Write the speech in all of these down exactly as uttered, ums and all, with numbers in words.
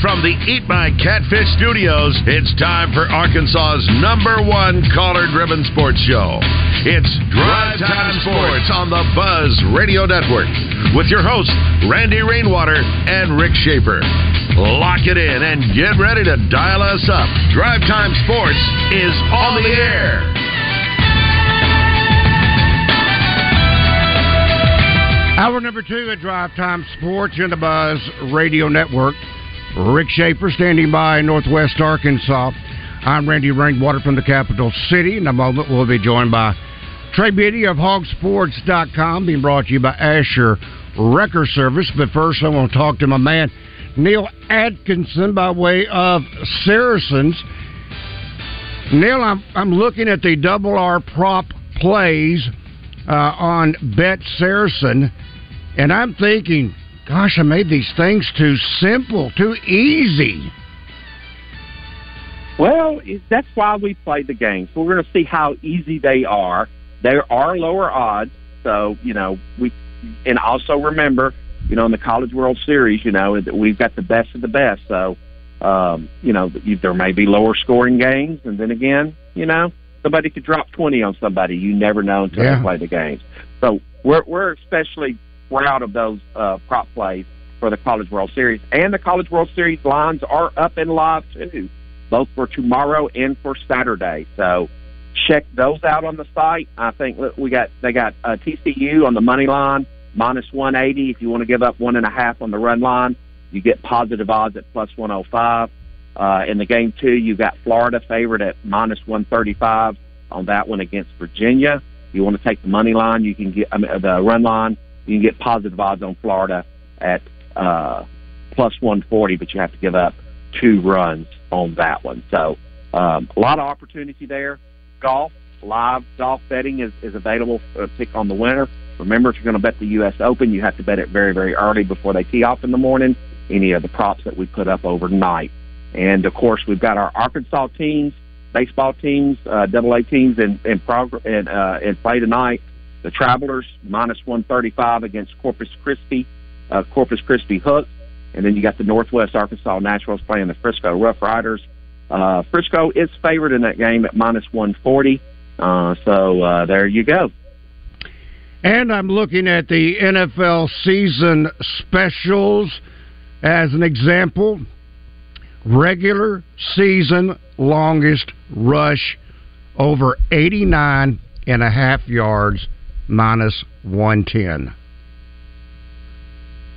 From the Eat My Catfish studios, it's time for Arkansas's number one caller-driven sports show. It's Drive Time Sports on the Buzz Radio Network with your hosts, Randy Rainwater and Rick Shaeffer. Lock it in and get ready to dial us up. Drive Time Sports is on the air. Hour number two at Drive Time Sports in the Buzz Radio Network. Rick Shaeffer standing by in Northwest Arkansas. I'm Randy Rainwater from the capital city. In a moment, we'll be joined by Trey Beattie of Hogsports dot com, being brought to you by Asher Wrecker Service. But first, I want to talk to my man, Neil Atkinson, by way of Saracens. Neil, I'm, I'm looking at the double R prop plays uh, on BetSaracen, and I'm thinking, gosh, I made these things too simple, too easy. Well, that's why we play the games. We're going to see how easy they are. There are lower odds, so, you know, we, and also remember, you know, in the College World Series, you know, we've got the best of the best. So, um, you know, there may be lower scoring games, and then again, you know, somebody could drop twenty on somebody. You never know until yeah. they play the games. So we're we're especially proud of those uh, prop plays for the College World Series. And the College World Series lines are up and live, too, both for tomorrow and for Saturday. So check those out on the site. I think look, we got they got uh, T C U on the money line, minus one eighty. If you want to give up one and a half on the run line, you get positive odds at plus one oh five. Uh, in the game, two, you got Florida favored at minus one thirty-five on that one against Virginia. If you want to take the money line, you can get I mean, the run line, you can get positive odds on Florida at uh, plus one forty, but you have to give up two runs on that one. So um, a lot of opportunity there. Golf, live golf betting is, is available to pick on the winner. Remember, if you're going to bet the U S Open, you have to bet it very, very early before they tee off in the morning, any of the props that we put up overnight. And, of course, we've got our Arkansas teams, baseball teams, uh, double A teams in, in, prog- in, uh, in play tonight. The Travelers, minus one thirty-five against Corpus Christi, uh, Corpus Christi Hook. And then you got the Northwest Arkansas Naturals playing the Frisco Rough Riders. Uh, Frisco is favored in that game at minus one forty. Uh, so uh, there you go. And I'm looking at the N F L season specials as an example. Regular season longest rush over eighty-nine and a half yards. minus one ten.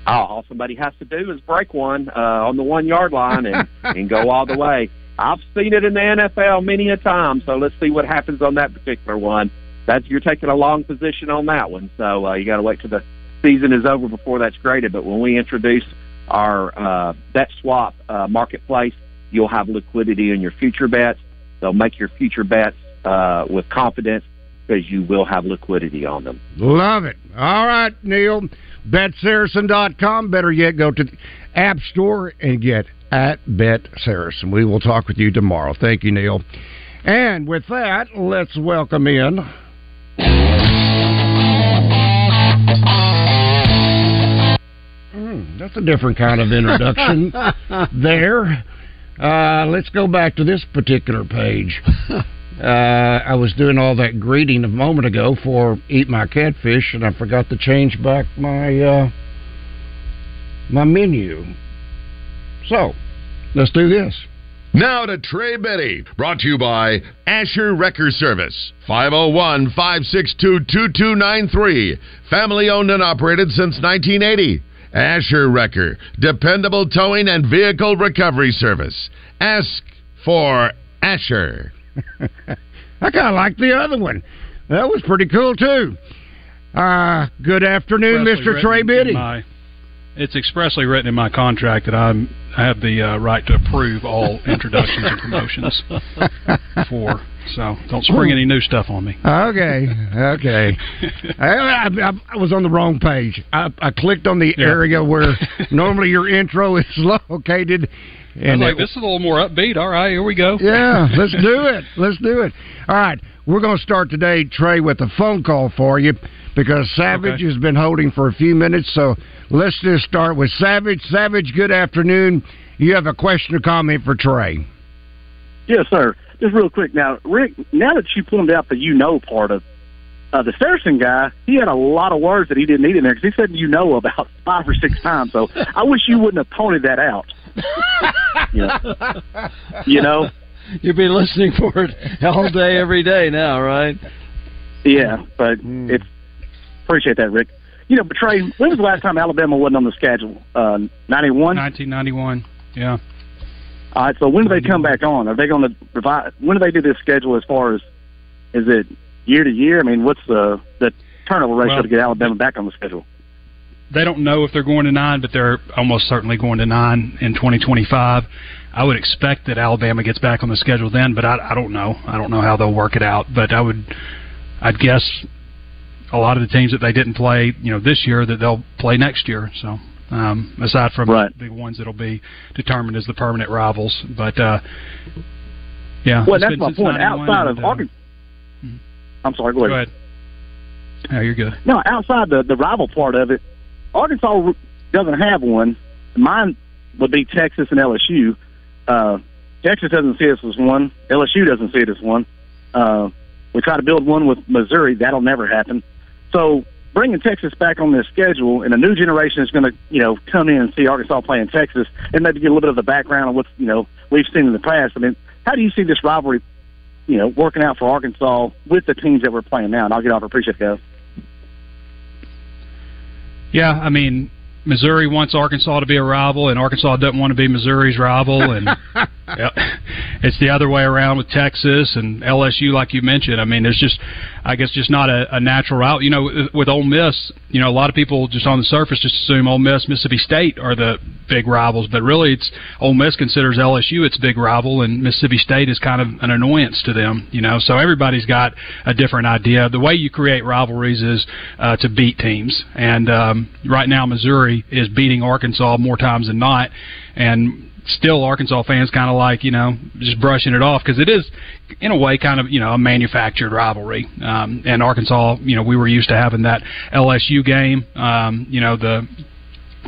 Oh, all somebody has to do is break one uh, on the one-yard line and, and go all the way. I've seen it in the N F L many a time, so let's see what happens on that particular one. That's, you're taking a long position on that one, so uh, you got to wait till the season is over before that's graded. But when we introduce our uh, bet swap uh, marketplace, you'll have liquidity in your future bets. They'll make your future bets uh, with confidence, because you will have liquidity on them. Love it. All right, Neil. Bet Saracen dot com. Better yet, go to the App Store and get at BetSaracen. We will talk with you tomorrow. Thank you, Neil. And with that, let's welcome in mm, that's a different kind of introduction there. Uh, let's go back to this particular page. Uh, I was doing all that greeting a moment ago for Eat My Catfish, and I forgot to change back my uh, my menu. So, let's do this. Now to Trey Beattie, brought to you by Asher Wrecker Service, five oh one, five six two, two two nine three, family-owned and operated since nineteen eighty. Asher Wrecker, dependable towing and vehicle recovery service. Ask for Asher. I kind of like the other one. That was pretty cool, too. Uh, good afternoon, Mister Trey Beattie. It's expressly written in my contract that I'm, I have the uh, right to approve all introductions and promotions for. So don't spring any new stuff on me. Okay, okay. I, I, I was on the wrong page. I, I clicked on the yeah. area where normally your intro is located. And I was like, this is a little more upbeat. All right, here we go. Yeah, let's do it. Let's do it. All right, we're going to start today, Trey, with a phone call for you because Savage okay. has been holding for a few minutes. So let's just start with Savage. Savage, good afternoon. You have a question or comment for Trey. Yes, sir. Just real quick now, Rick, now that you pointed out the you know part of uh, the Saracen guy, he had a lot of words that he didn't need in there because he said you know about five or six times. So I wish you wouldn't have pointed that out. Yeah. You know? You've been listening for it all day, every day now, right? Yeah, but mm. it's appreciate that, Rick. You know, but Trey, when was the last time Alabama wasn't on the schedule? Uh, ninety-one? nineteen ninety-one, yeah. All right, so when do they come back on? Are they going to provide? When do they do this schedule as far as, is it year to year? I mean, what's the, the turnover ratio well, to get Alabama back on the schedule? They don't know if they're going to nine, but they're almost certainly going to nine in twenty twenty-five. I would expect that Alabama gets back on the schedule then, but I, I don't know. I don't know how they'll work it out. But I would, I'd guess a lot of the teams that they didn't play, you know, this year that they'll play next year, so. Um, aside from right. the ones that'll be determined as the permanent rivals, but uh, yeah. Well, that's my point. Outside of uh, Arkansas, mm-hmm. I'm sorry. Go ahead. Go ahead. No, you're good. No, outside the the rival part of it, Arkansas doesn't have one. Mine would be Texas and L S U. Uh, Texas doesn't see us as one. L S U doesn't see it as one. Uh, we try to build one with Missouri. That'll never happen. So. Bringing Texas back on this schedule, and a new generation is going to, you know, come in and see Arkansas playing Texas, and maybe get a little bit of the background of what, you know, we've seen in the past. I mean, how do you see this rivalry, you know, working out for Arkansas with the teams that we're playing now? And I'll get off. I appreciate it, guys. Yeah, I mean, Missouri wants Arkansas to be a rival, and Arkansas doesn't want to be Missouri's rival, and yeah, it's the other way around with Texas and L S U, like you mentioned. I mean, there's just, I guess, just not a, a natural route. You know, with Ole Miss, you know, a lot of people just on the surface just assume Ole Miss, Mississippi State are the big rivals, but really, it's Ole Miss considers L S U its big rival, and Mississippi State is kind of an annoyance to them. You know, so everybody's got a different idea. The way you create rivalries is uh, to beat teams, and um, right now, Missouri is beating Arkansas more times than not, and still Arkansas fans kind of like, you know, just brushing it off because it is, in a way, kind of, you know, a manufactured rivalry. Um, and Arkansas, you know, we were used to having that L S U game, um, you know, the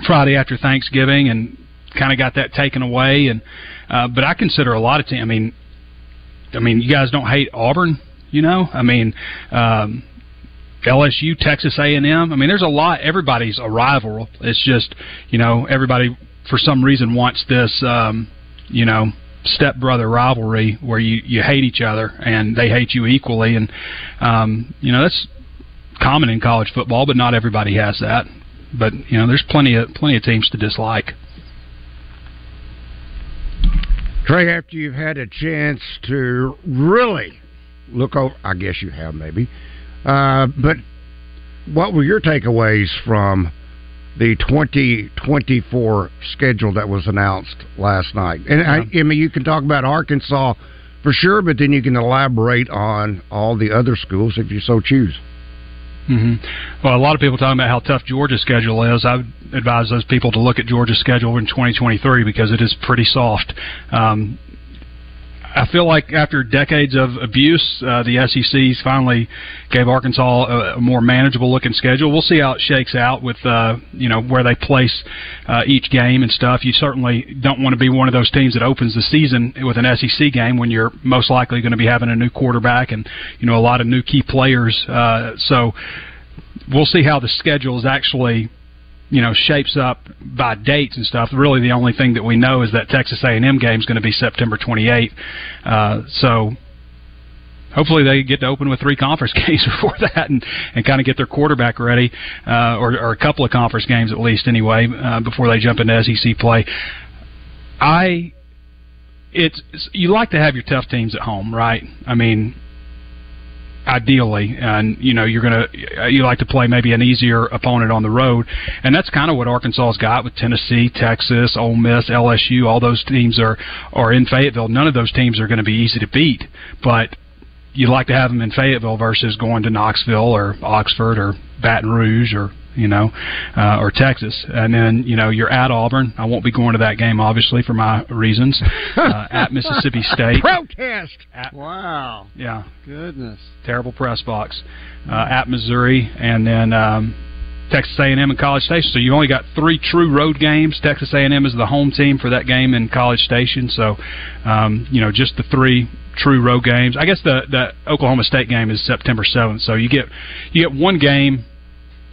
Friday after Thanksgiving, and kind of got that taken away. And uh, but I consider a lot of teams. I mean, I mean, you guys don't hate Auburn, you know? I mean. Um, L S U, Texas A and M. I mean, there's a lot. Everybody's a rival. It's just, you know, everybody for some reason wants this, um, you know, stepbrother rivalry where you, you hate each other and they hate you equally. And, um, you know, that's common in college football, but not everybody has that. But, you know, there's plenty of plenty of teams to dislike. Trey, after you've had a chance to really look over, I guess you have maybe, Uh, but what were your takeaways from the twenty twenty-four schedule that was announced last night? And, yeah. I, I mean, you can talk about Arkansas for sure, but then you can elaborate on all the other schools if you so choose. Mm-hmm. Well, a lot of people talking about how tough Georgia's schedule is. I would advise those people to look at Georgia's schedule in twenty twenty-three because it is pretty soft. Um I feel like after decades of abuse, uh, the S E C's finally gave Arkansas a, a more manageable-looking schedule. We'll see how it shakes out with, uh, you know, where they place uh, each game and stuff. You certainly don't want to be one of those teams that opens the season with an S E C game when you're most likely going to be having a new quarterback and, you know, a lot of new key players. Uh, so we'll see how the schedule is actually, you know, shapes up by dates and stuff. Really, the only thing that we know is that Texas A and M game is going to be September twenty-eighth. Uh, so hopefully they get to open with three conference games before that and, and kind of get their quarterback ready, uh, or, or a couple of conference games at least anyway, uh, before they jump into S E C play. I, it's, you like to have your tough teams at home, right? I mean, ideally, and you know you're gonna you like to play maybe an easier opponent on the road, and that's kind of what Arkansas's got with Tennessee, Texas, Ole Miss, L S U. All those teams are are in Fayetteville. None of those teams are going to be easy to beat, but you'd like to have them in Fayetteville versus going to Knoxville or Oxford or Baton Rouge or you know uh, or Texas. And then you know you're at Auburn. I won't be going to that game obviously for my reasons. Uh, at Mississippi State. Protest. At, wow. Yeah. Goodness. Terrible press box. Uh, at Missouri, and then um, Texas A and M and College Station. So you only got three true road games. Texas A and M is the home team for that game in College Station. So um, you know just the three true road games. I guess the, the Oklahoma State game is September seventh, so you get you get one game.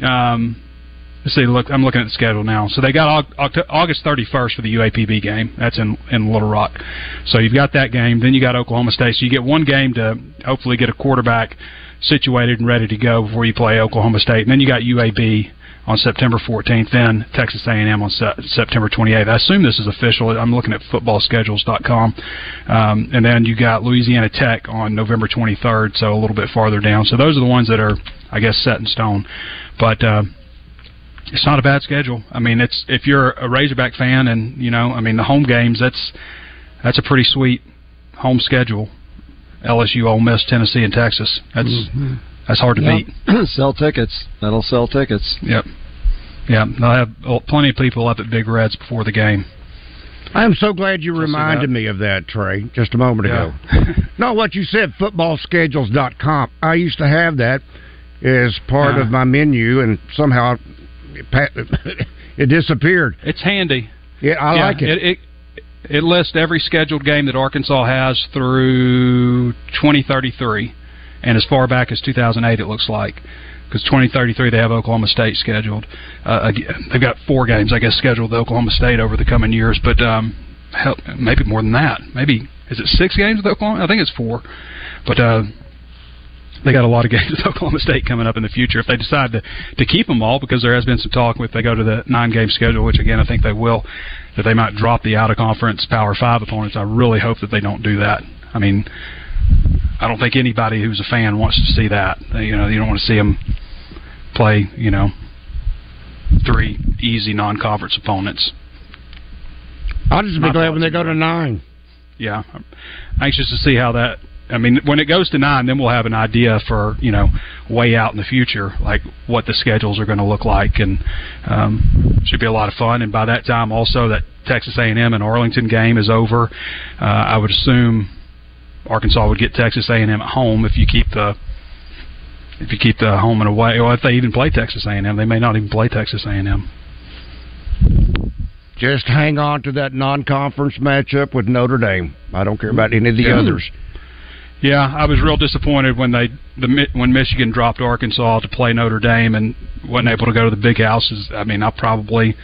Um, let's see. Look, I'm looking at the schedule now. So they got August thirty-first for the U A P B game. That's in in Little Rock. So you've got that game. Then you got Oklahoma State. So you get one game to hopefully get a quarterback situated and ready to go before you play Oklahoma State. And then you got U A B on September fourteenth, then Texas A and M on September twenty-eighth. I assume this is official. I'm looking at football schedules dot com. Um, and then you got Louisiana Tech on November twenty-third, so a little bit farther down. So those are the ones that are, I guess, set in stone. But uh, it's not a bad schedule. I mean, it's if you're a Razorback fan and, you know, I mean, the home games, that's that's a pretty sweet home schedule. L S U, Ole Miss, Tennessee, and Texas. That's mm-hmm. That's hard to yep. beat. Sell tickets. That'll sell tickets. Yep. Yeah, I'll have plenty of people up at Big Reds before the game. I am so glad you Just reminded me of that, Trey, just a moment yeah. ago. Not what you said, football schedules dot com. I used to have that as part yeah. of my menu, and somehow it disappeared. It's handy. Yeah, I yeah, like it. It, it it lists every scheduled game that Arkansas has through twenty thirty-three. And as far back as two thousand eight, it looks like, because twenty thirty-three they have Oklahoma State scheduled. Uh, again, they've got four games, I guess, scheduled with Oklahoma State over the coming years, but um, hell, maybe more than that. Maybe is it six games with Oklahoma? I think it's four, but uh, they got a lot of games with Oklahoma State coming up in the future if they decide to to keep them all, because there has been some talk if they go to the nine-game schedule, which again I think they will, that they might drop the out-of-conference Power Five opponents. I really hope that they don't do that. I mean, I don't think anybody who's a fan wants to see that. You know, you don't want to see them play, you know, three easy non-conference opponents. I'll just be Not glad when they go to nine. Yeah. I'm anxious to see how that – I mean, when it goes to nine, then we'll have an idea for, you know, way out in the future, like what the schedules are going to look like. And um, should be a lot of fun. And by that time also, that Texas A and M and Arlington game is over. Uh, I would assume – Arkansas would get Texas A and M at home if you keep the if you keep the home and away. Or well, if they even play Texas A and M, they may not even play Texas A and M. Just hang on to that non-conference matchup with Notre Dame. I don't care about any of the yeah. others. Yeah, I was real disappointed when they the when Michigan dropped Arkansas to play Notre Dame and wasn't able to go to the Big Houses. I mean, I'll probably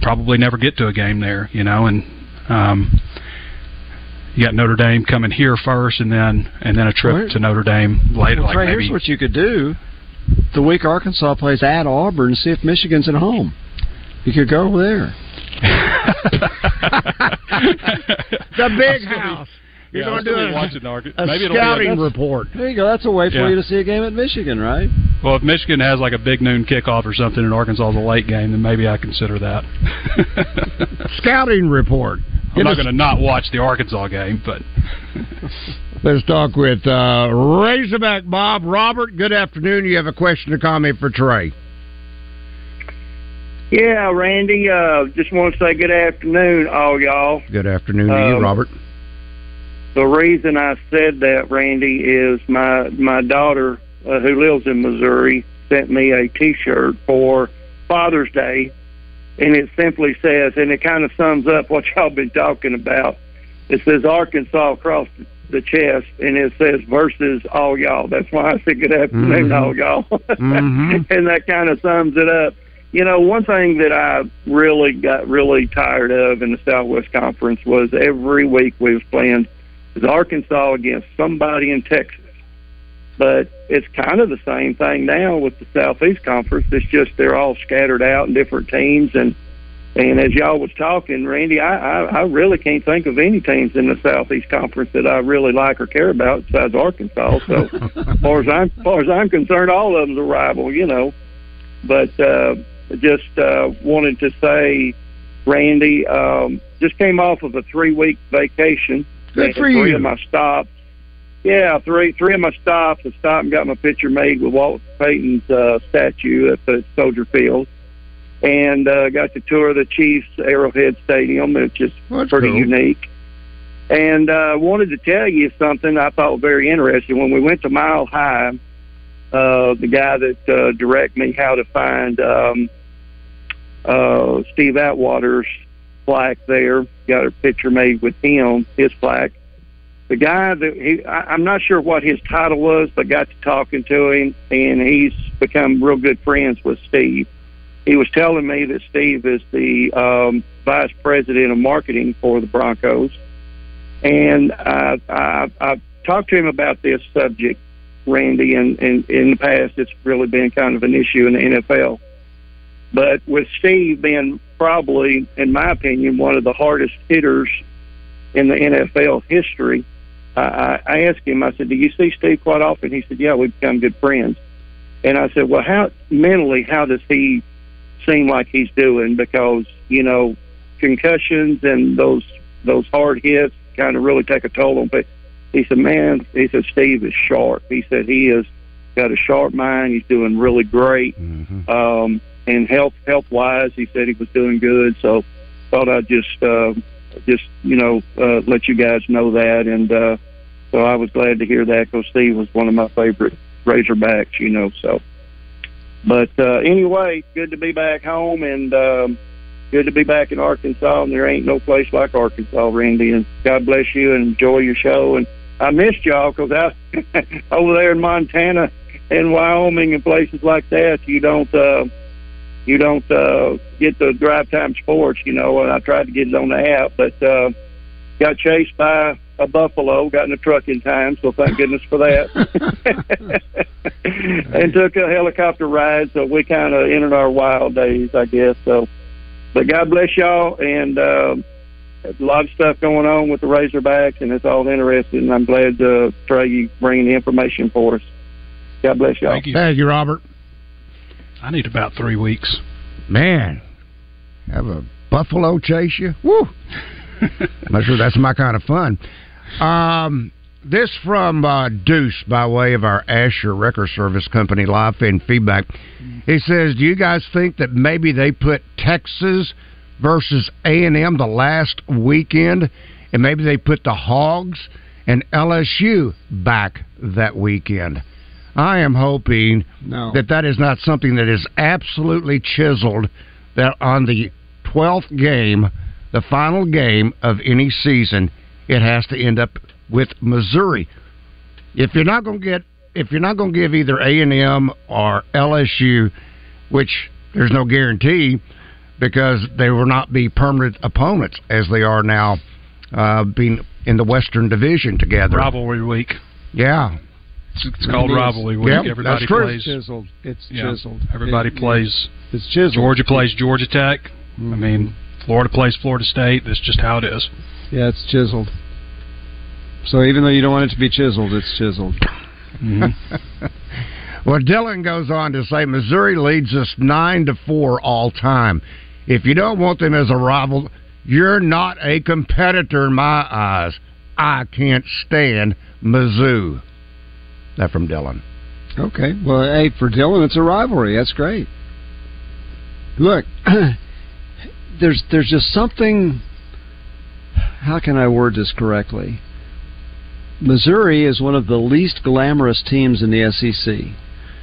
probably never get to a game there, you know, and. Um, You got Notre Dame coming here first, and then and then a trip right. to Notre Dame later. Well, like Trey, maybe. Here's what you could do: the week Arkansas plays at Auburn, see if Michigan's at home. You could go over there. The big house. Be, You're yeah, going to do a, watching the Arca- a maybe scouting it'll be a, report. There you go. That's a way for yeah. you to see a game at Michigan, right? Well, if Michigan has like a big noon kickoff or something, and Arkansas is a late game, then maybe I consider that. Scouting report. I'm not going to not watch the Arkansas game, but let's talk with uh, Razorback Bob. Robert, good afternoon. You have a question or comment for Trey? Yeah, Randy. Uh, just want to say good afternoon, all y'all. Good afternoon um, to you, Robert. The reason I said that, Randy, is my my daughter uh, who lives in Missouri sent me a T-shirt for Father's Day. And it simply says, and it kind of sums up what y'all been talking about. It says Arkansas across the chest, and it says versus all y'all. That's why I said good afternoon, mm-hmm. all y'all. mm-hmm. And that kind of sums it up. You know, one thing that I really got really tired of in the Southwest Conference was every week we was playing Arkansas against somebody in Texas. But it's kind of the same thing now with the Southeast Conference. It's just they're all scattered out in different teams, and And as y'all was talking, Randy, I, I, I really can't think of any teams in the Southeast Conference that I really like or care about besides Arkansas. So as far as I'm, as far as I'm concerned, all of them's a rival, you know. But uh, just uh, wanted to say, Randy, um, just came off of a three-week vacation. Good for you. Three of my stops. Yeah, three three of my stops. I stopped and got my picture made with Walt Payton's uh, statue at the Soldier Field. And uh, got to tour the Chiefs Arrowhead Stadium, which is That's pretty cool. unique. And I uh, wanted to tell you something I thought was very interesting. When we went to Mile High, uh, the guy that uh, directed me how to find um, uh, Steve Atwater's plaque there, got a picture made with him, his plaque. The guy that he, I, I'm not sure what his title was, but got to talking to him, and he's become real good friends with Steve. He was telling me that Steve is the um, vice president of marketing for the Broncos. And I, I, I've talked to him about this subject, Randy, and, and in the past it's really been kind of an issue in the N F L. But with Steve being probably, in my opinion, one of the hardest hitters in the N F L history, I, I asked him, I said, do you see Steve quite often? He said, yeah, we become good friends. And I said, well, how mentally, how does he seem like he's doing, because you know concussions and those those hard hits kind of really take a toll on people. He said, man, he said Steve is sharp. He said he has got a sharp mind. He's doing really great. Mm-hmm. Um, and health health wise, he said he was doing good. So thought I'd just uh, just you know uh, let you guys know that. And uh, so I was glad to hear that because Steve was one of my favorite Razorbacks. You know so. But uh, anyway, good to be back home and um, good to be back in Arkansas. And there ain't no place like Arkansas, Randy. And God bless you and enjoy your show. And I missed y'all because I over there in Montana and Wyoming and places like that, you don't uh, you don't uh, get the Drive Time Sports, you know. And I tried to get it on the app, but uh, got chased by a buffalo, got in the truck in time, so thank goodness for that. And took a helicopter ride, so we kind of entered our wild days, I guess. So, but God bless y'all, and uh, a lot of stuff going on with the Razorbacks, and it's all interesting, and I'm glad to try you bringing the information for us. God bless y'all. Thank you. Thank you, Robert. I need about three weeks. Man, have a buffalo chase you? Woo! I'm not sure that's my kind of fun. Um, this from uh, Deuce by way of our Asher Wrecker Service Company live feed feedback. He says, do you guys think that maybe they put Texas versus A and M the last weekend, and maybe they put the Hogs and L S U back that weekend? I am hoping no. that that is not something that is absolutely chiseled, that on the twelfth game, the final game of any season, it has to end up with Missouri. If you're not going to get, if you're not going to give either A and M or L S U, which there's no guarantee because they will not be permanent opponents as they are now, uh, being in the Western Division together. Rivalry week. Yeah. It's, it's called rivalry week. Yep, everybody plays. Chiseled. It's yeah, chiseled. Everybody it, plays. It's chiseled. Georgia plays Georgia Tech. Mm-hmm. I mean, Florida plays Florida State. That's just how it is. Yeah, it's chiseled. So even though you don't want it to be chiseled, it's chiseled. Mm-hmm. Well, Dylan goes on to say Missouri leads us nine to four all time. If you don't want them as a rival, you're not a competitor in my eyes. I can't stand Mizzou. That from Dylan. Okay. Well, hey, for Dylan, it's a rivalry. That's great. Look. There's there's just something, how can I word this correctly? Missouri is one of the least glamorous teams in the S E C.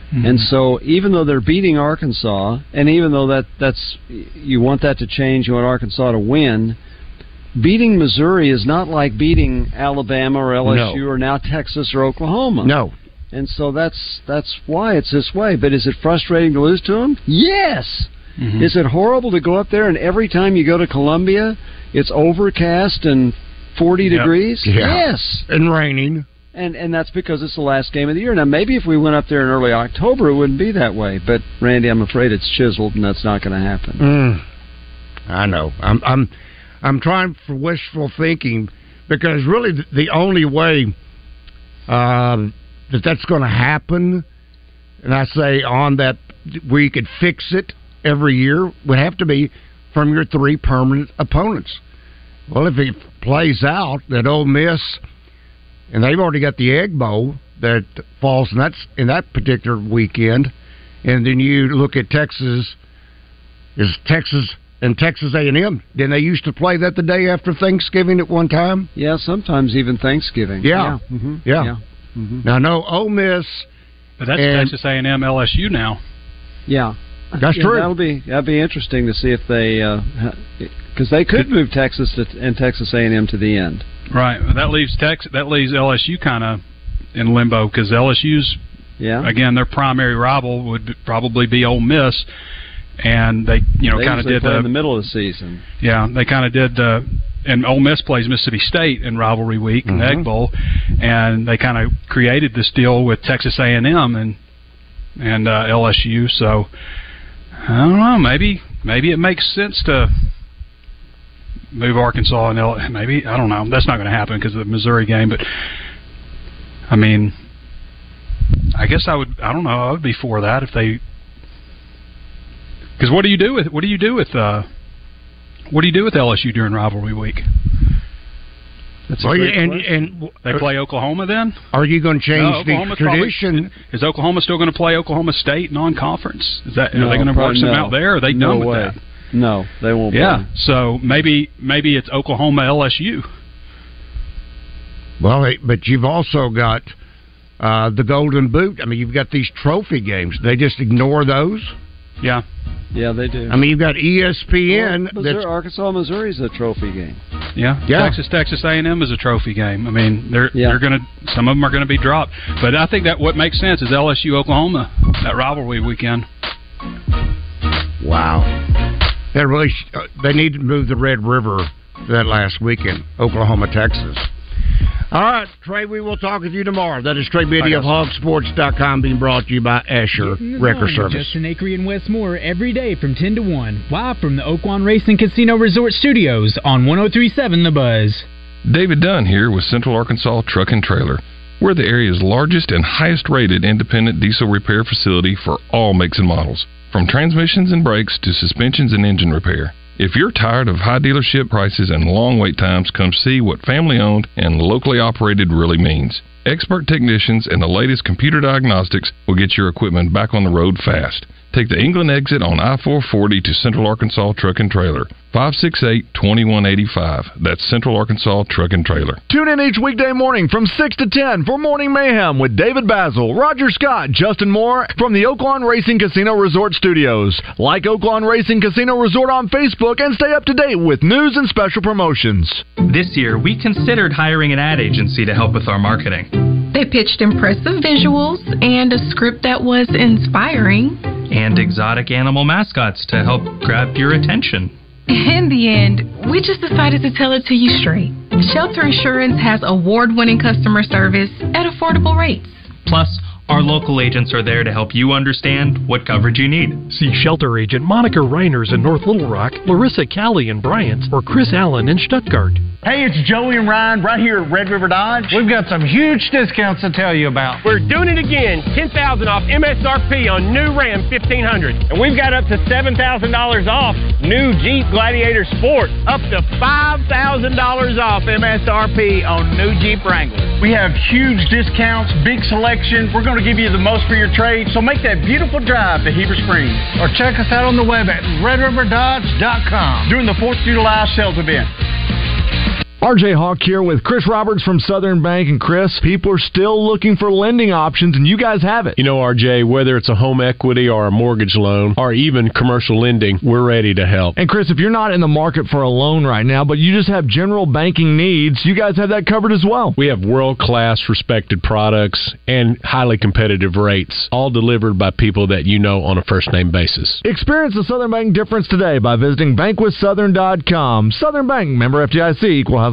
Mm-hmm. And so even though they're beating Arkansas, and even though that that's you want that to change, you want Arkansas to win, beating Missouri is not like beating Alabama or L S U no. or now Texas or Oklahoma. No. And so that's that's why it's this way. But is it frustrating to lose to them? Yes! Mm-hmm. Is it horrible to go up there and every time you go to Columbia, it's overcast and forty yep. degrees? Yeah. Yes. And raining. And and that's because it's the last game of the year. Now, maybe if we went up there in early October, it wouldn't be that way. But, Randy, I'm afraid it's chiseled, and that's not going to happen. Mm. I know. I'm I'm I'm trying for wishful thinking, because really the only way uh, that that's going to happen, and I say on that where you could fix it every year, would have to be from your three permanent opponents. Well, if it plays out that Ole Miss, and they've already got the Egg Bowl that falls in that, in that particular weekend, and then you look at Texas, is Texas and Texas A and M. Didn't they used to play that the day after Thanksgiving at one time? Yeah, sometimes even Thanksgiving. Yeah, yeah. Mm-hmm. yeah. yeah. Mm-hmm. Now, no, Ole Miss. But that's and, Texas A and M, L S U now. Yeah. That's yeah, true. That'll be that'll be interesting to see if they, because uh, they could move Texas to, and Texas A and M to the end. Right. Well, that leaves Texas. That leaves L S U kind of in limbo, because L S U's, yeah, again, their primary rival would probably be Ole Miss, and they you know kind of did uh, in the middle of the season. Yeah, they kind of did. Uh, and Ole Miss plays Mississippi State in rivalry week, mm-hmm. in the Egg Bowl, and they kind of created this deal with Texas A and M and and uh, L S U. So. I don't know. Maybe, maybe it makes sense to move Arkansas and L. Maybe I don't know. That's not going to happen because of the Missouri game. But I mean, I guess I would. I don't know. I would be for that if they. Because what do you do with what do you do with uh, what do you do with L S U during rivalry week? That's well, and, and they play Oklahoma then. Are you going to change no, the tradition? Probably, is Oklahoma still going to play Oklahoma State non-conference? Is that no, are they going to work some no. out there? Or are they no done way. with that? No, they won't. Yeah, play. so maybe maybe it's Oklahoma L S U. Well, but you've also got uh, the Golden Boot. I mean, you've got these trophy games. They just ignore those. Yeah, yeah, they do. I mean, you've got E S P N. Well, Missouri, Arkansas, Missouri is a trophy game. Yeah, yeah. Texas, Texas A and M is a trophy game. I mean, they're yeah. they're gonna some of them are gonna be dropped. But I think that what makes sense is L S U, Oklahoma, that rivalry weekend. Wow, that really uh, they need to move the Red River that last weekend, Oklahoma, Texas. All right, Trey, we will talk with you tomorrow. That is Trey Beattie of Hog Sports dot com, being brought to you by Asher Wrecker Service. Justin Acri and Wes Moore every day from ten to one, live from the Oaklawn Racing Casino Resort Studios on one oh three point seven The Buzz. David Dunn here with Central Arkansas Truck and Trailer. We're the area's largest and highest-rated independent diesel repair facility for all makes and models, from transmissions and brakes to suspensions and engine repair. If you're tired of high dealership prices and long wait times, come see what family-owned and locally operated really means. Expert technicians and the latest computer diagnostics will get your equipment back on the road fast. Take the England exit on I four forty to Central Arkansas Truck and Trailer. five six eight, two one eight five. That's Central Arkansas Truck and Trailer. Tune in each weekday morning from six to ten for Morning Mayhem with David Basil, Roger Scott, Justin Moore from the Oaklawn Racing Casino Resort Studios. Like Oaklawn Racing Casino Resort on Facebook and stay up to date with news and special promotions. This year, we considered hiring an ad agency to help with our marketing. They pitched impressive visuals and a script that was inspiring. And exotic animal mascots to help grab your attention. In the end, we just decided to tell it to you straight. Shelter Insurance has award-winning customer service at affordable rates. Plus, our local agents are there to help you understand what coverage you need. See Shelter Agent Monica Reiners in North Little Rock, Larissa Cowley in Bryant, or Chris Allen in Stuttgart. Hey, it's Joey and Ryan right here at Red River Dodge. We've got some huge discounts to tell you about. We're doing it again. ten thousand dollars off M S R P on new Ram fifteen hundred. And we've got up to seven thousand dollars off new Jeep Gladiator Sport. Up to five thousand dollars off M S R P on new Jeep Wrangler. We have huge discounts, big selection. We're going to give you the most for your trade, so make that beautiful drive to Heber Springs. Or check us out on the web at red river dodge dot com during the fourth of July sales event. R J Hawk here with Chris Roberts from Southern Bank. And Chris, people are still looking for lending options, and you guys have it. You know, R J, whether it's a home equity or a mortgage loan or even commercial lending, we're ready to help. And Chris, if you're not in the market for a loan right now, but you just have general banking needs, you guys have that covered as well. We have world-class respected products and highly competitive rates, all delivered by people that you know on a first-name basis. Experience the Southern Bank difference today by visiting bank with southern dot com. Southern Bank, member F D I C, equal housing.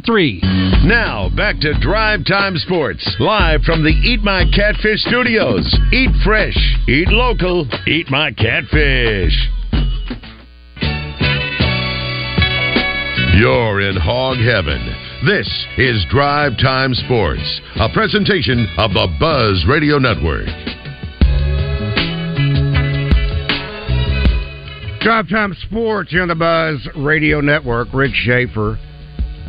three. Now, back to Drive Time Sports, live from the Eat My Catfish studios. Eat fresh, eat local, eat my catfish. You're in hog heaven. This is Drive Time Sports, a presentation of the Buzz Radio Network. Drive Time Sports on the Buzz Radio Network. Rick Shaeffer.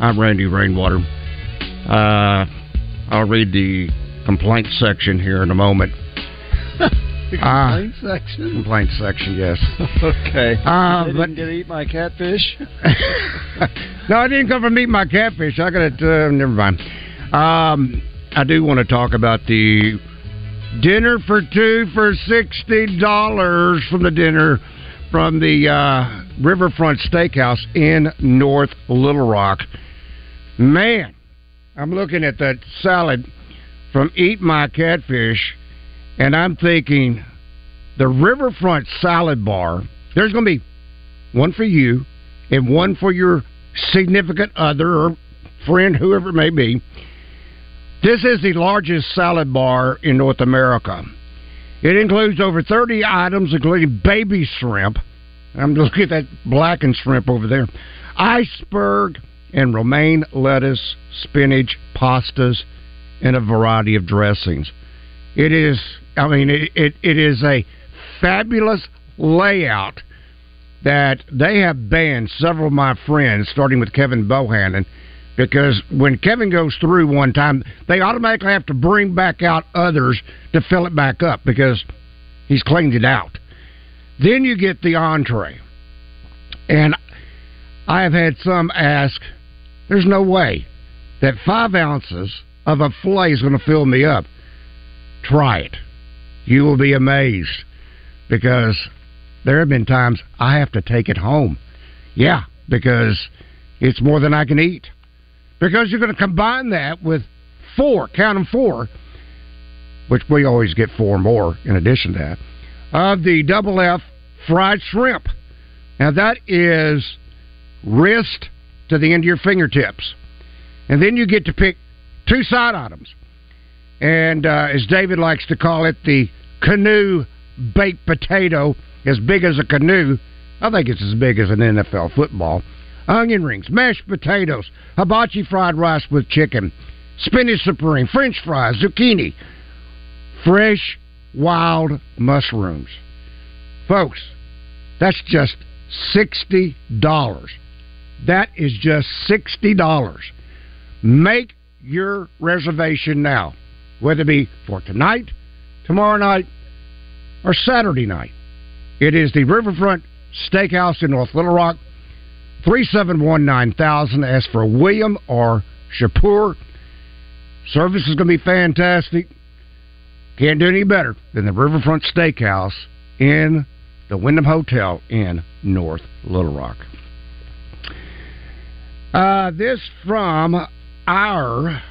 I'm Randy Rainwater. Uh, I'll read the complaint section here in a moment. The complaint uh, section? Complaint section, yes. Okay. Uh, they didn't but, get to eat my catfish? No, I didn't come from eat my catfish. I got it. Uh, never mind. Um, I do want to talk about the dinner for two for sixty dollars from the dinner from the uh, Riverfront Steakhouse in North Little Rock. Man, I'm looking at that salad from Eat My Catfish, and I'm thinking, the Riverfront Salad Bar, there's going to be one for you and one for your significant other or friend, whoever it may be. This is the largest salad bar in North America. It includes over thirty items, including baby shrimp. I'm looking at that blackened shrimp over there. Iceberg and romaine lettuce, spinach, pastas, and a variety of dressings. It is, I mean, it, it, it is a fabulous layout that they have banned several of my friends, starting with Kevin Bohannon, because when Kevin goes through one time, they automatically have to bring back out others to fill it back up because he's cleaned it out. Then you get the entree. And I have had some ask, there's no way that five ounces of a fillet is going to fill me up. Try it. You will be amazed because there have been times I have to take it home. Yeah, because it's more than I can eat. Because you're going to combine that with four, count them four, which we always get four more in addition to that, of the Double F fried shrimp. Now that is wrist to the end of your fingertips. And then you get to pick two side items. And uh, as David likes to call it, the canoe baked potato, as big as a canoe. I think it's as big as an N F L football. Onion rings, mashed potatoes, hibachi fried rice with chicken, spinach supreme, french fries, zucchini, fresh wild mushrooms. Folks, that's just sixty dollars. That is just sixty dollars. Make your reservation now, whether it be for tonight, tomorrow night, or Saturday night. It is the Riverfront Steakhouse in North Little Rock, three seven one nine thousand. Ask for William or Shapur. Service is going to be fantastic. Can't do any better than the Riverfront Steakhouse in the Wyndham Hotel in North Little Rock. Uh, this from our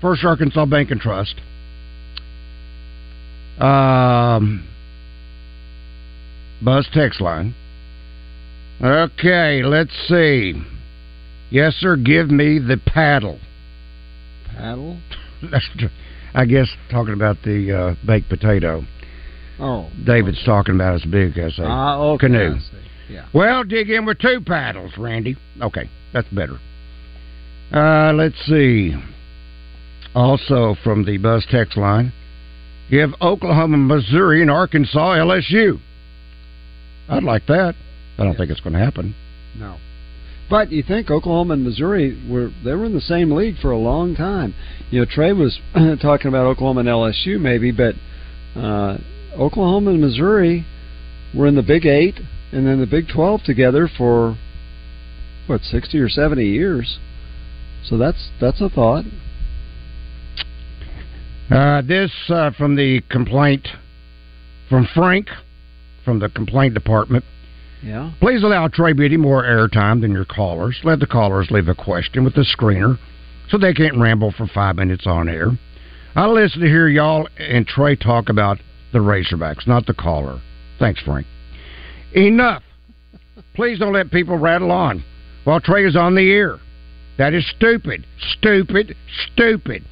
First Arkansas Bank and Trust. Um, Buzz text line. Okay, let's see. Yes, sir, give me the paddle. Paddle? I guess talking about the uh, baked potato. Oh. David's okay. Talking about as big as a uh, okay, canoe. Yeah. Well, dig in with two paddles, Randy. Okay, that's better. Uh, let's see. Also from the Buzz text line, you have Oklahoma, Missouri, and Arkansas, L S U. I'd like that. I don't yeah. think it's going to happen. No. But you think Oklahoma and Missouri, were they were in the same league for a long time. You know, Trey was talking about Oklahoma and L S U maybe, but uh, Oklahoma and Missouri were in the Big Eight and then the Big twelve together for, what, sixty or seventy years. So that's that's a thought. Uh, this uh, from the complaint from Frank from the complaint department. Yeah. Please allow Trey Beattie more airtime than your callers. Let the callers leave a question with the screener so they can't ramble for five minutes on air. I listen to hear y'all and Trey talk about the Razorbacks, not the caller. Thanks, Frank. Enough. Please don't let people rattle on while Trey is on the air. That is stupid, stupid, stupid.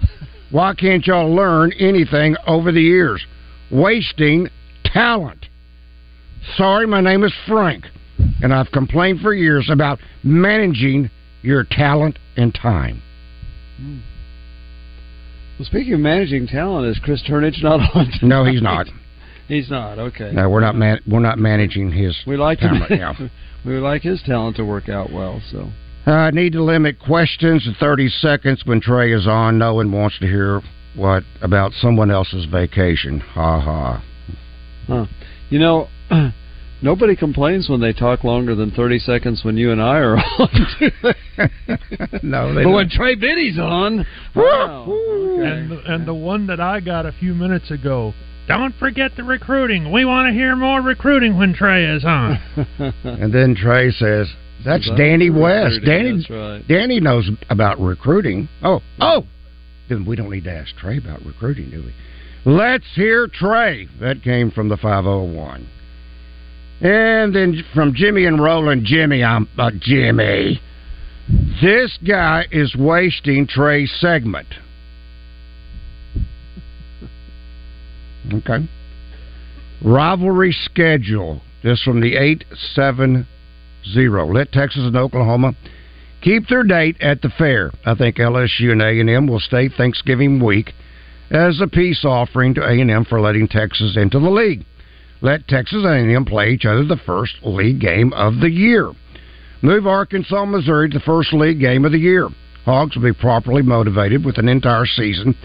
Why can't y'all learn anything over the years? Wasting talent. Sorry, my name is Frank, and I've complained for years about managing your talent and time. Well, speaking of managing talent, is Chris Turnage not on tonight? No, he's not. He's not. Okay. No, we're not. Man- we're not managing his. We like talent. To man- yeah. We like his talent to work out well. So I uh, need to limit questions to thirty seconds when Trey is on. No one wants to hear what about someone else's vacation. Ha ha. Huh. You know. Nobody complains when they talk longer than thirty seconds when you and I are on. No, they but don't. When Trey Beattie's on, wow. okay. and and the one that I got a few minutes ago. Don't forget the recruiting. We want to hear more recruiting when Trey is on. And then Trey says, "That's about Danny West. Danny, that's right. Danny knows about recruiting." Oh, oh, then we don't need to ask Trey about recruiting, do we? Let's hear Trey. That came from the five oh one. And then from Jimmy and Roland, Jimmy, I'm uh, Jimmy. This guy is wasting Trey's segment. Okay. Rivalry schedule. This from the eight seventy. Let Texas and Oklahoma keep their date at the fair. I think L S U and A and M will stay Thanksgiving week as a peace offering to A and M for letting Texas into the league. Let Texas and A and M play each other the first league game of the year. Move Arkansas, Missouri to the first league game of the year. Hogs will be properly motivated with an entire season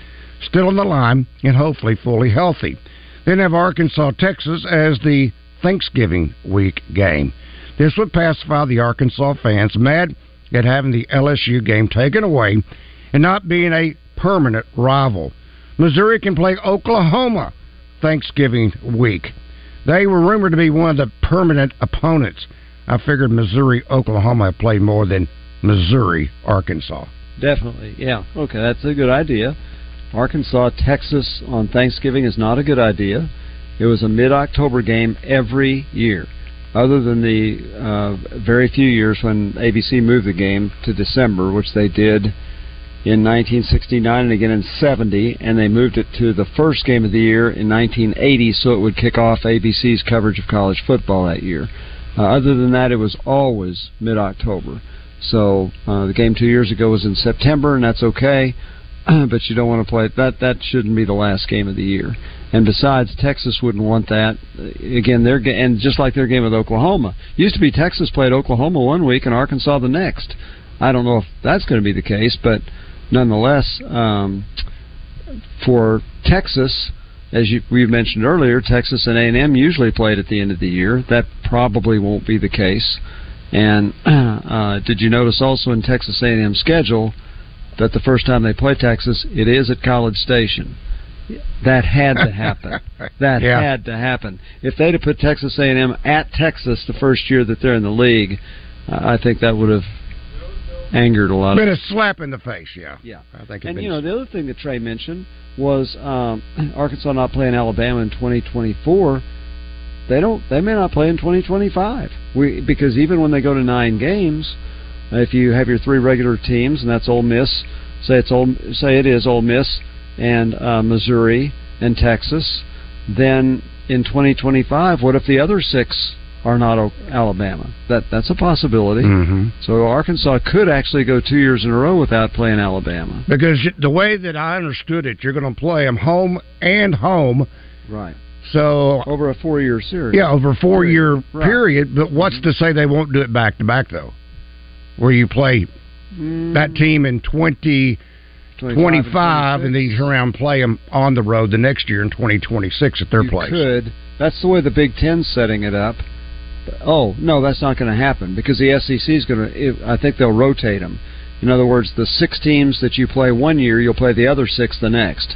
still on the line and hopefully fully healthy. Then have Arkansas, Texas as the Thanksgiving week game. This would pacify the Arkansas fans mad at having the L S U game taken away and not being a permanent rival. Missouri can play Oklahoma Thanksgiving week. They were rumored to be one of the permanent opponents. I figured Missouri, Oklahoma have played more than Missouri, Arkansas. Definitely, yeah. Okay, that's a good idea. Arkansas, Texas on Thanksgiving is not a good idea. It was a mid-October game every year, other than the uh, very few years when A B C moved the game to December, which they did in nineteen sixty-nine and again in seventy, and they moved it to the first game of the year in nineteen eighty so it would kick off A B C's coverage of college football that year. Uh, other than that, it was always mid-October. So uh, the game two years ago was in September, and that's okay, but you don't want to play it. That, that shouldn't be the last game of the year. And besides, Texas wouldn't want that. Again, their ga- and just like their game with Oklahoma. It used to be Texas played Oklahoma one week and Arkansas the next. I don't know if that's going to be the case, but nonetheless, um, for Texas, as you, we mentioned earlier, Texas and A and M usually played at the end of the year. That probably won't be the case. And uh, did you notice also in Texas A and M schedule that the first time they play Texas, it is at College Station? That had to happen. That yeah. had to happen. If they'd have put Texas A and M at Texas the first year that they're in the league, uh, I think that would have angered a lot. Been a slap in the face, yeah. Yeah, I think. And you know, the other thing that Trey mentioned was um, Arkansas not playing Alabama in twenty twenty-four. They don't. They may not play in twenty twenty-five. We because even when they go to nine games, if you have your three regular teams, and that's Ole Miss. Say it's Ole. Say it is Ole Miss and uh, Missouri and Texas. Then in twenty twenty-five, what if the other six are not Alabama. That that's a possibility. Mm-hmm. So Arkansas could actually go two years in a row without playing Alabama. Because the way that I understood it, you're going to play them home and home. Right. So over a four-year series. Yeah, over a four-year right. period. But what's mm-hmm. to say they won't do it back-to-back, though, where you play mm-hmm. that team in twenty twenty-five and these around play them on the road the next year in twenty twenty-six at their you place. Could. That's the way the Big Ten's setting it up. Oh, no, that's not going to happen because the S E C is going to, I think they'll rotate them. In other words, the six teams that you play one year, you'll play the other six the next.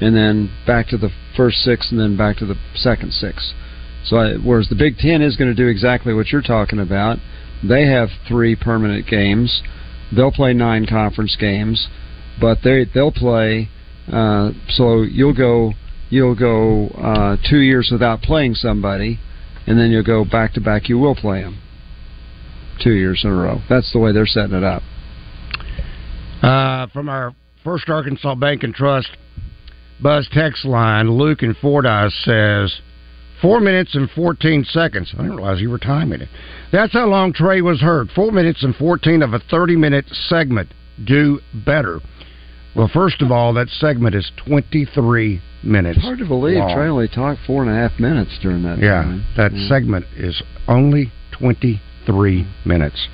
And then back to the first six and then back to the second six. So, I, whereas the Big Ten is going to do exactly what you're talking about. They have three permanent games. They'll play nine conference games. But they, they'll play, uh, so you'll go, you'll go uh, two years without playing somebody. And then you'll go back-to-back. You will play them two years in a row. That's the way they're setting it up. Uh, from our First Arkansas Bank and Trust Buzz text line, Luke in Fordyce says, four minutes and fourteen seconds. I didn't realize you were timing it. That's how long Trey was hurt. Four minutes and fourteen of a thirty-minute segment. Do better. Well, first of all, that segment is twenty-three minutes. It's hard to believe long. Trey only talked four and a half minutes during that yeah, time. That yeah, that segment is only twenty-three minutes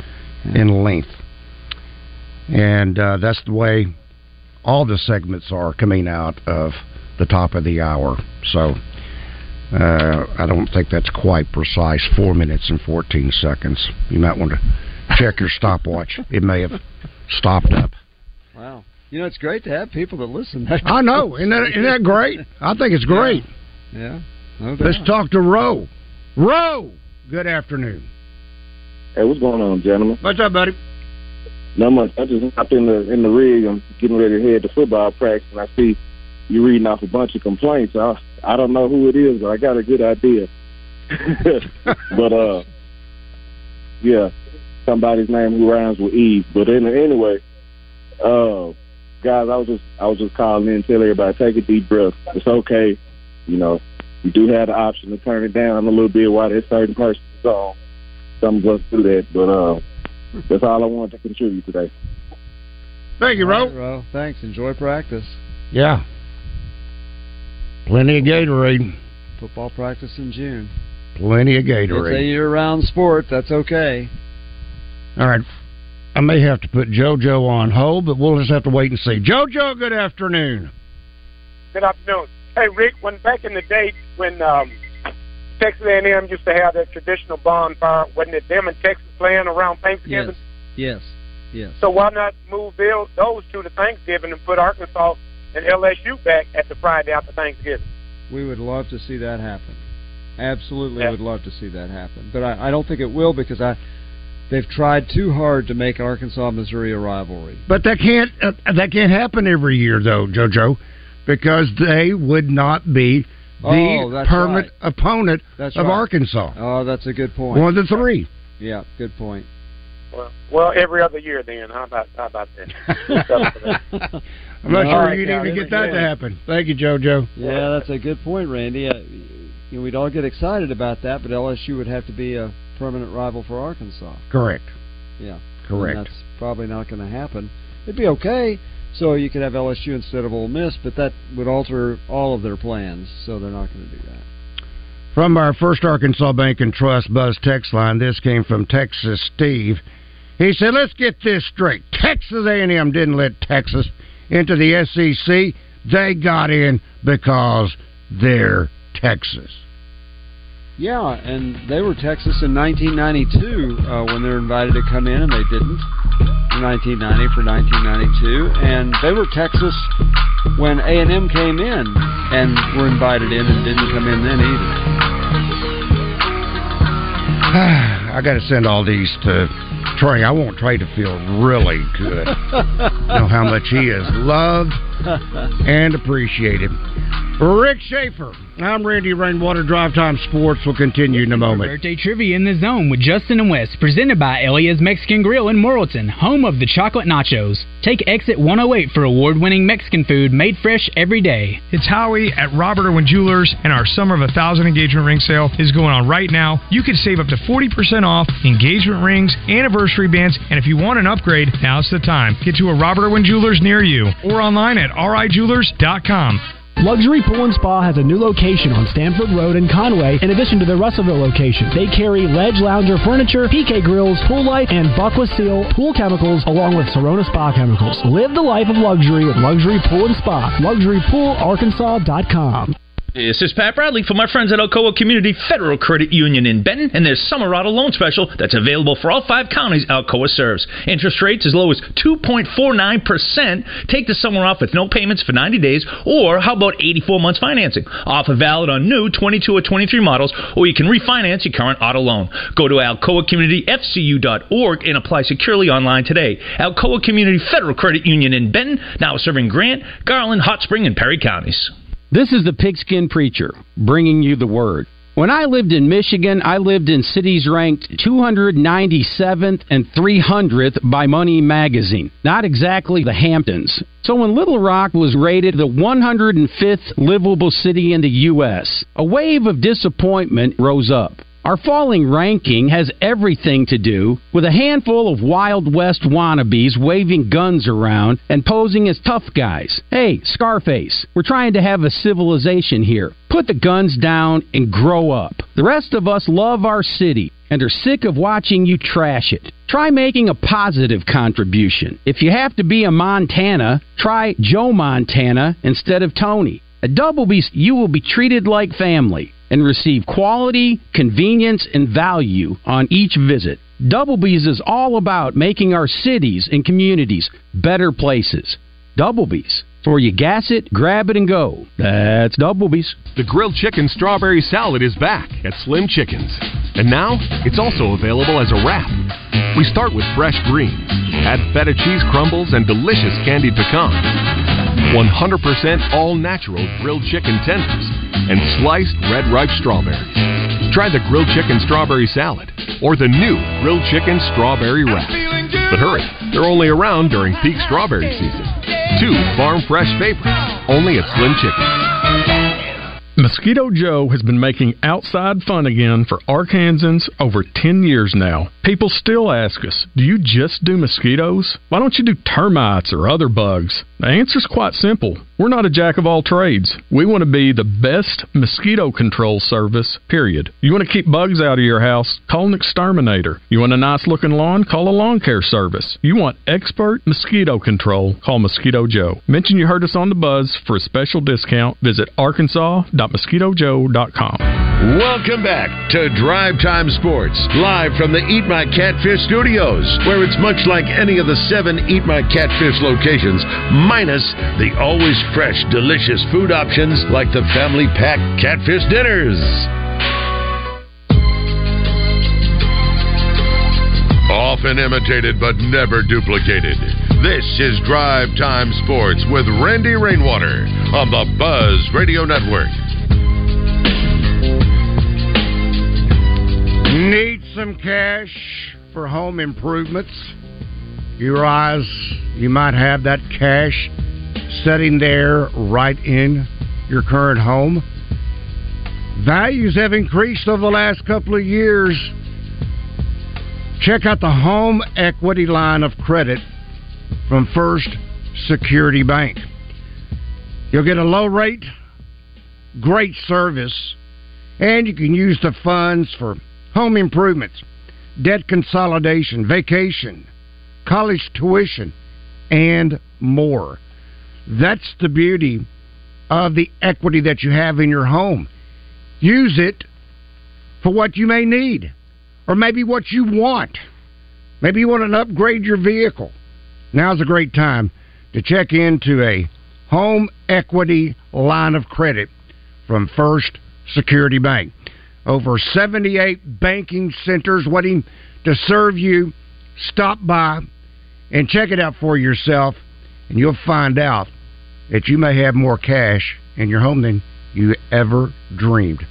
yeah. in length. And uh, that's the way all the segments are coming out of the top of the hour. So uh, I don't think that's quite precise, four minutes and fourteen seconds. You might want to check your stopwatch. It may have stopped up. Wow. You know, it's great to have people that listen. That I know. Isn't that, isn't that great? I think it's great. Yeah. yeah no Let's talk to Roe. Roe, good afternoon. Hey, what's going on, gentlemen? What's up, buddy? Not much. I just hopped in the in the rig. I'm getting ready to head to football practice, and I see you reading off a bunch of complaints. I, I don't know who it is, but I got a good idea. But, uh, yeah, somebody's name who rhymes with Eve. But in, anyway, uh, guys, I was just I was just calling in to tell everybody, take a deep breath. It's okay. You know, you do have the option to turn it down a little bit while that certain person is on. Some of us do that, but uh, that's all I wanted to contribute today. Thank you, Ro. Right, Ro. Thanks. Enjoy practice. Yeah. Plenty of Gatorade. Football practice in June. Plenty of Gatorade. It's a year-round sport. That's okay. All right. I may have to put JoJo on hold, but we'll just have to wait and see. JoJo, good afternoon. Good afternoon. Hey, Rick, when back in the day when um, Texas A and M used to have that traditional bonfire, wasn't it them and Texas playing around Thanksgiving? Yes, yes, yes. So why not move those two to Thanksgiving and put Arkansas and L S U back at the Friday after Thanksgiving? We would love to see that happen. Absolutely yeah. would love to see that happen. But I, I don't think it will because I... They've tried too hard to make Arkansas-Missouri a rivalry. But that can't uh, that can't happen every year, though, JoJo, because they would not be the oh, permanent right. opponent that's of right. Arkansas. Oh, that's a good point. One of the three. Yeah, good point. Well, well every other year, then. How about, how about that? I'm not All sure right, you'd God, even get that good. to happen. Thank you, JoJo. Yeah, that's a good point, Randy. Uh, you know, we'd all get excited about that, but L S U would have to be a permanent rival for Arkansas. Correct. Yeah. Correct. And that's probably not going to happen. It'd be okay, so you could have L S U instead of Ole Miss, but that would alter all of their plans, so they're not going to do that. From our First Arkansas Bank and Trust Buzz text line, this came from Texas Steve. He said, let's get this straight. Texas A and M didn't let Texas into the S E C. They got in because they're Texas. Yeah, and they were Texas in nineteen ninety-two uh, when they were invited to come in, and they didn't. In nineteen ninety for nineteen ninety-two, and they were Texas when A and M came in and were invited in and didn't come in then either. I got to send all these to Trey. I want Trey to feel really good. Know how much he is loved and appreciated. Rick Shaeffer. I'm Randy Rainwater. Drive Time Sports will continue in a moment. Birthday Trivia in the Zone with Justin and Wes, presented by Elia's Mexican Grill in Morrilton, home of the Chocolate Nachos. Take exit one oh eight for award-winning Mexican food made fresh every day. It's Howie at Robert Irwin Jewelers, and our Summer of a Thousand Engagement Ring Sale is going on right now. You can save up to forty percent off engagement rings, anniversary bands, and if you want an upgrade, now's the time. Get to a Robert Irwin Jewelers near you or online at r i jewelers dot com. Luxury Pool and Spa has a new location on Stanford Road in Conway in addition to their Russellville location. They carry Ledge Lounger furniture, P K Grills, Pool Life, and Buckla Seal pool chemicals along with Sorona Spa chemicals. Live the life of luxury with Luxury Pool and Spa. luxury pool arkansas dot com. This is Pat Bradley for my friends at Alcoa Community Federal Credit Union in Benton and their Summer Auto Loan Special that's available for all five counties Alcoa serves. Interest rates as low as two point four nine percent. Take the summer off with no payments for ninety days, or how about eighty-four months financing? Offer valid on new twenty-two or twenty-three models, or you can refinance your current auto loan. Go to alcoa community f c u dot org and apply securely online today. Alcoa Community Federal Credit Union in Benton, now serving Grant, Garland, Hot Spring, and Perry counties. This is the Pigskin Preacher, bringing you the word. When I lived in Michigan, I lived in cities ranked two hundred ninety-seventh and three hundredth by Money Magazine, not exactly the Hamptons. So when Little Rock was rated the one hundred fifth livable city in the U S, a wave of disappointment rose up. Our falling ranking has everything to do with a handful of Wild West wannabes waving guns around and posing as tough guys. Hey, Scarface, we're trying to have a civilization here. Put the guns down and grow up. The rest of us love our city and are sick of watching you trash it. Try making a positive contribution. If you have to be a Montana, try Joe Montana instead of Tony. At Double B, you will be treated like family and receive quality, convenience, and value on each visit. Double B's is all about making our cities and communities better places. Double B's. Or you gas it, grab it, and go. That's Double B's. The grilled chicken strawberry salad is back at Slim Chickens. And now, it's also available as a wrap. We start with fresh greens, add feta cheese crumbles, and delicious candied pecans. one hundred percent all-natural grilled chicken tenders and sliced red ripe strawberries. Try the grilled chicken strawberry salad or the new grilled chicken strawberry wrap. But hurry, they're only around during peak strawberry season. Two farm fresh favorites, only at Slim Chickens. Mosquito Joe has been making outside fun again for Arkansans over ten years now. People still ask us, do you just do mosquitoes? Why don't you do termites or other bugs? The answer's quite simple. We're not a jack of all trades. We want to be the best mosquito control service, period. You want to keep bugs out of your house? Call an exterminator. You want a nice-looking lawn? Call a lawn care service. You want expert mosquito control? Call Mosquito Joe. Mention you heard us on the Buzz for a special discount. Visit arkansas dot mosquito joe dot com. Welcome back to Drive Time Sports, live from the Eat My Catfish studios, where it's much like any of the seven Eat My Catfish locations, minus the always fresh, delicious food options like the family pack catfish dinners. Often imitated but never duplicated. This is Drive Time Sports with Randy Rainwater on the Buzz Radio Network. Need some cash for home improvements? You realize you might have that cash sitting there right in your current home. Values have increased over the last couple of years. Check out the home equity line of credit from First Security Bank. You'll get a low rate, great service, and you can use the funds for home improvements, debt consolidation, vacation, college tuition, and more. That's the beauty of the equity that you have in your home. Use it for what you may need, or maybe what you want. Maybe you want to upgrade your vehicle. Now's a great time to check into a home equity line of credit from First Security Bank. Over seventy-eight banking centers waiting to serve you. Stop by and check it out for yourself, and you'll find out that you may have more cash in your home than you ever dreamed.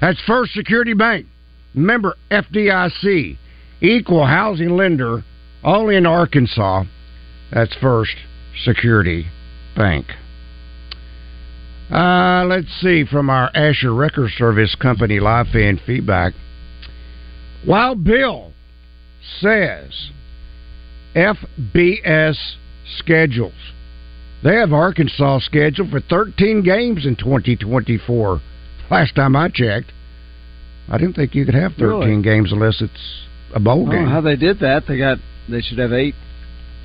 That's First Security Bank, member F D I C, equal housing lender, only in Arkansas. That's First Security Bank. Uh, let's see from our Asher Wrecker Service Company live fan feedback. Wild Bill says F B S schedules. They have Arkansas scheduled for thirteen games in twenty twenty-four. Last time I checked, I didn't think you could have thirteen really? games unless it's a bowl oh, game. How they did that? They got they should have eight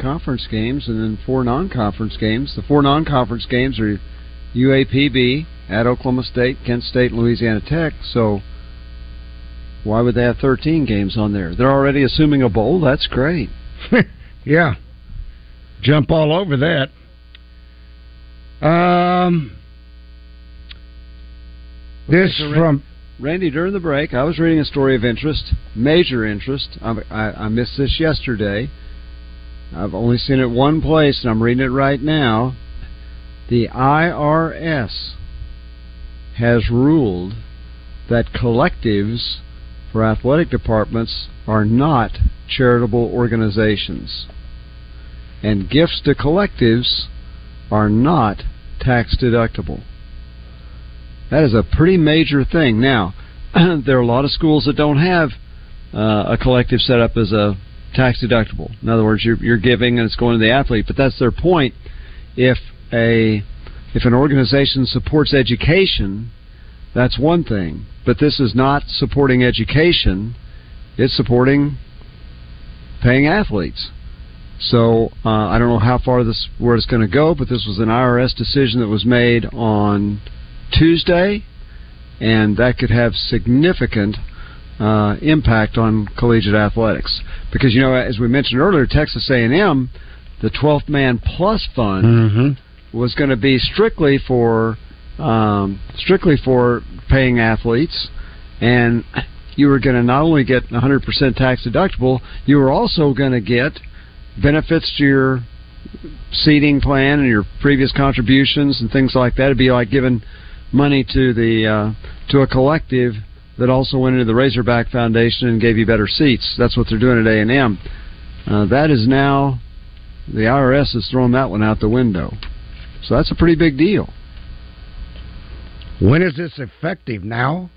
conference games and then four non-conference games. The four non-conference games are U A P B, at Oklahoma State, Kent State, and Louisiana Tech. So why would they have thirteen games on there? They're already assuming a bowl. That's great. Yeah. Jump all over that. Um, this okay, so from... Randy, during the break, I was reading a story of interest, major interest. I, I, I missed this yesterday. I've only seen it one place, and I'm reading it right now. The I R S has ruled that collectives for athletic departments are not charitable organizations, and gifts to collectives are not tax deductible. That is a pretty major thing. Now, there are a lot of schools that don't have uh, a collective set up as a tax deductible. In other words, you're, you're giving and it's going to the athlete, but that's their point. If a if an organization supports education, that's one thing. But this is not supporting education. It's supporting paying athletes. So uh, I don't know how far this where it's going to go, but this was an I R S decision that was made on Tuesday, and that could have significant uh, impact on collegiate athletics. Because, you know, as we mentioned earlier, Texas A and M, the twelfth Man Plus Fund, mm-hmm. was going to be strictly for um, strictly for paying athletes, and you were going to not only get one hundred percent tax deductible, you were also going to get benefits to your seating plan and your previous contributions and things like that. It'd be like giving money to the uh, to a collective that also went into the Razorback Foundation and gave you better seats. That's what they're doing at A and M. Uh, that is now, the I R S has thrown that one out the window. So that's a pretty big deal. When is this effective now?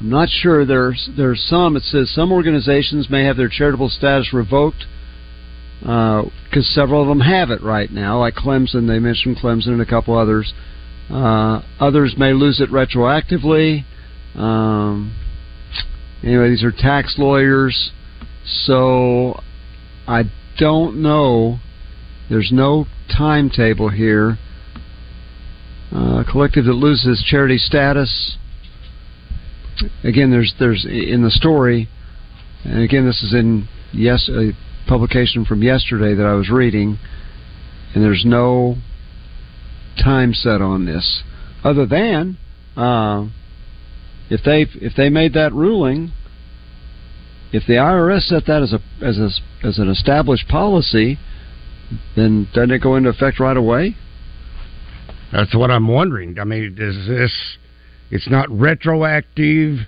I'm not sure. There's there's some. It says some organizations may have their charitable status revoked because uh, several of them have it right now, like Clemson. They mentioned Clemson and a couple others. Uh, others may lose it retroactively. Um, anyway, these are tax lawyers, so I don't know. There's no timetable here. Uh, a collective that loses charity status. Again, there's there's in the story, and again, this is in yes a publication from yesterday that I was reading, and there's no time set on this, other than uh, if they if they made that ruling, if the I R S set that as a as a as an established policy, then doesn't it go into effect right away? That's what I'm wondering. I mean, is this? It's not retroactive.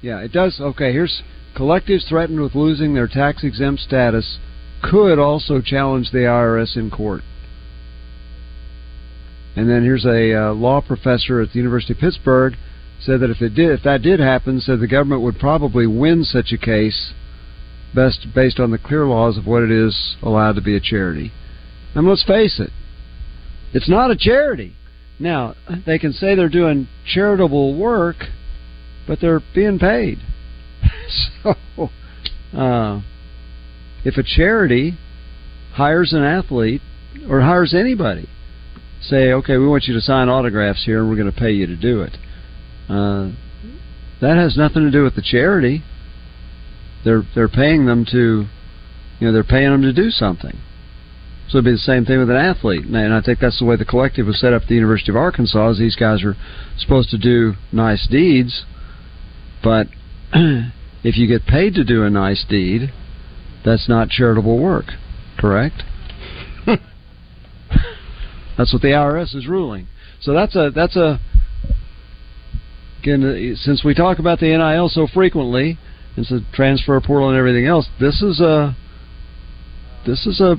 Yeah, it does. Okay, here's collectives threatened with losing their tax-exempt status could also challenge the I R S in court. And then here's a uh, law professor at the University of Pittsburgh said that if it did, if that did happen, said the government would probably win such a case, best based on the clear laws of what it is allowed to be a charity. And let's face it, it's not a charity. Now, they can say they're doing charitable work, but they're being paid. So, uh, if a charity hires an athlete or hires anybody, say, okay, we want you to sign autographs here and we're going to pay you to do it. Uh, that has nothing to do with the charity. They're they're paying them to, you know, they're paying them to do something. So it'd be the same thing with an athlete, and I think that's the way the collective was set up at the University of Arkansas. Is these guys are supposed to do nice deeds, but if you get paid to do a nice deed, that's not charitable work, correct? That's what the I R S is ruling. So that's a that's a again, since we talk about the N I L so frequently, it's a transfer portal and everything else. This is a this is a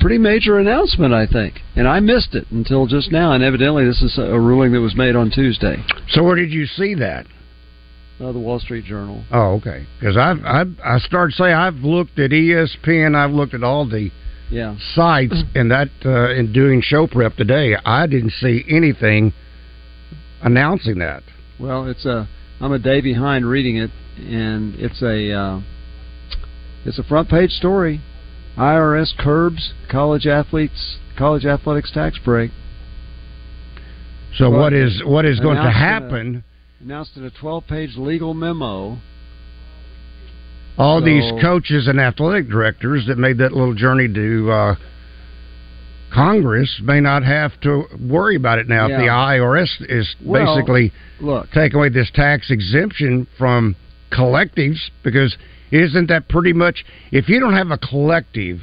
pretty major announcement, I think, and I missed it until just now. And evidently, this is a ruling that was made on Tuesday. So where did you see that? Uh, the Wall Street Journal. Oh, okay. Because I I I started saying I've looked at E S P N, I've looked at all the yeah. sites, and that uh, in doing show prep today, I didn't see anything announcing that. Well, it's a I'm a day behind reading it, and it's a uh, it's a front page story. I R S curbs college athletes college athletics tax break. So well, what is what is going to happen? A, Announced in a twelve-page legal memo. All so, these coaches and athletic directors that made that little journey to uh, Congress may not have to worry about it now. Yeah. If the I R S is well, basically look. taking away this tax exemption from collectives, because isn't that pretty much, if you don't have a collective,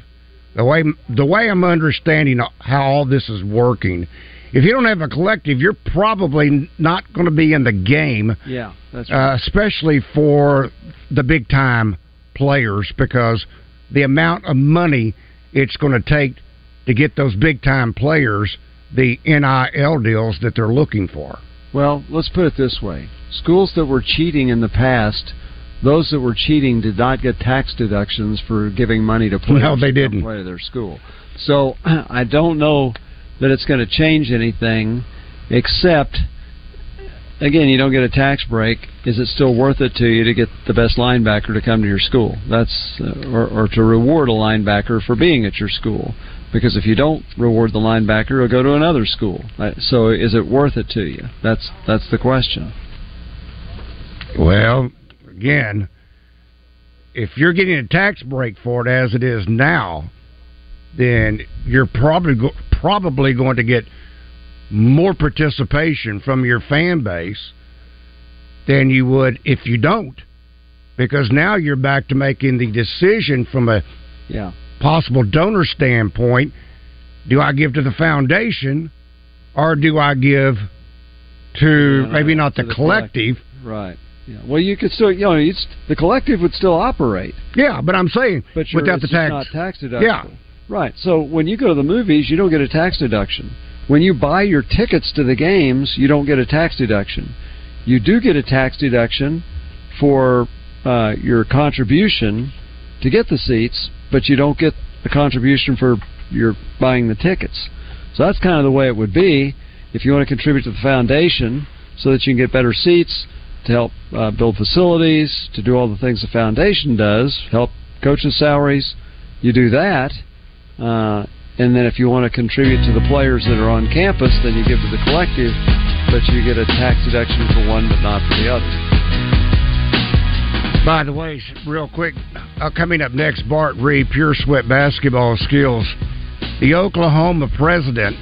the way the way I'm understanding how all this is working, if you don't have a collective, you're probably not going to be in the game. Yeah, that's right. Uh, especially for the big-time players, because the amount of money it's going to take to get those big-time players the N I L deals that they're looking for. Well, let's put it this way. Schools that were cheating in the past, those that were cheating did not get tax deductions for giving money to players. No, they didn't. To play their school. So I don't know that it's going to change anything, except, again, you don't get a tax break. Is it still worth it to you to get the best linebacker to come to your school? That's uh, or, or to reward a linebacker for being at your school. Because if you don't reward the linebacker, he'll go to another school. So is it worth it to you? That's that's the question. Well, again, if you're getting a tax break for it as it is now, then you're probably go- probably going to get more participation from your fan base than you would if you don't, because now you're back to making the decision from a yeah. possible donor standpoint. Do I give to the foundation, or do I give to yeah, maybe not to the, the collective? collective. Right. Yeah. Well, you could still, you know, it's, the collective would still operate. Yeah, but I'm saying but you're, without it's the tax, not tax deductible. Yeah. Right. So when you go to the movies, you don't get a tax deduction. When you buy your tickets to the games, you don't get a tax deduction. You do get a tax deduction for uh, your contribution to get the seats, but you don't get a contribution for your buying the tickets. So that's kind of the way it would be if you want to contribute to the foundation so that you can get better seats, to help uh, build facilities, to do all the things the foundation does, help coaches' salaries. You do that. Uh, and then if you want to contribute to the players that are on campus, then you give to the collective, but you get a tax deduction for one but not for the other. By the way, real quick, uh, coming up next, Bart Reed, Pure Sweat Basketball Skills. The Oklahoma president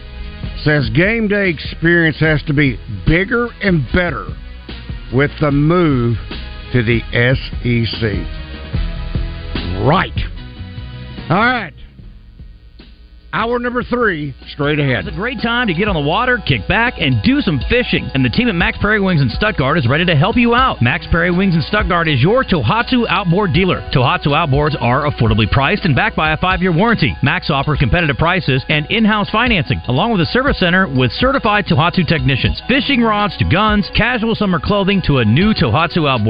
says game day experience has to be bigger and better with the move to the S E C. Right. All right. Hour number three, straight ahead. It's a great time to get on the water, kick back, and do some fishing. And the team at Max Prairie Wings in Stuttgart is ready to help you out. Max Prairie Wings in Stuttgart is your Tohatsu outboard dealer. Tohatsu outboards are affordably priced and backed by a five-year warranty. Max offers competitive prices and in-house financing, along with a service center with certified Tohatsu technicians. Fishing rods to guns, casual summer clothing to a new Tohatsu outboard.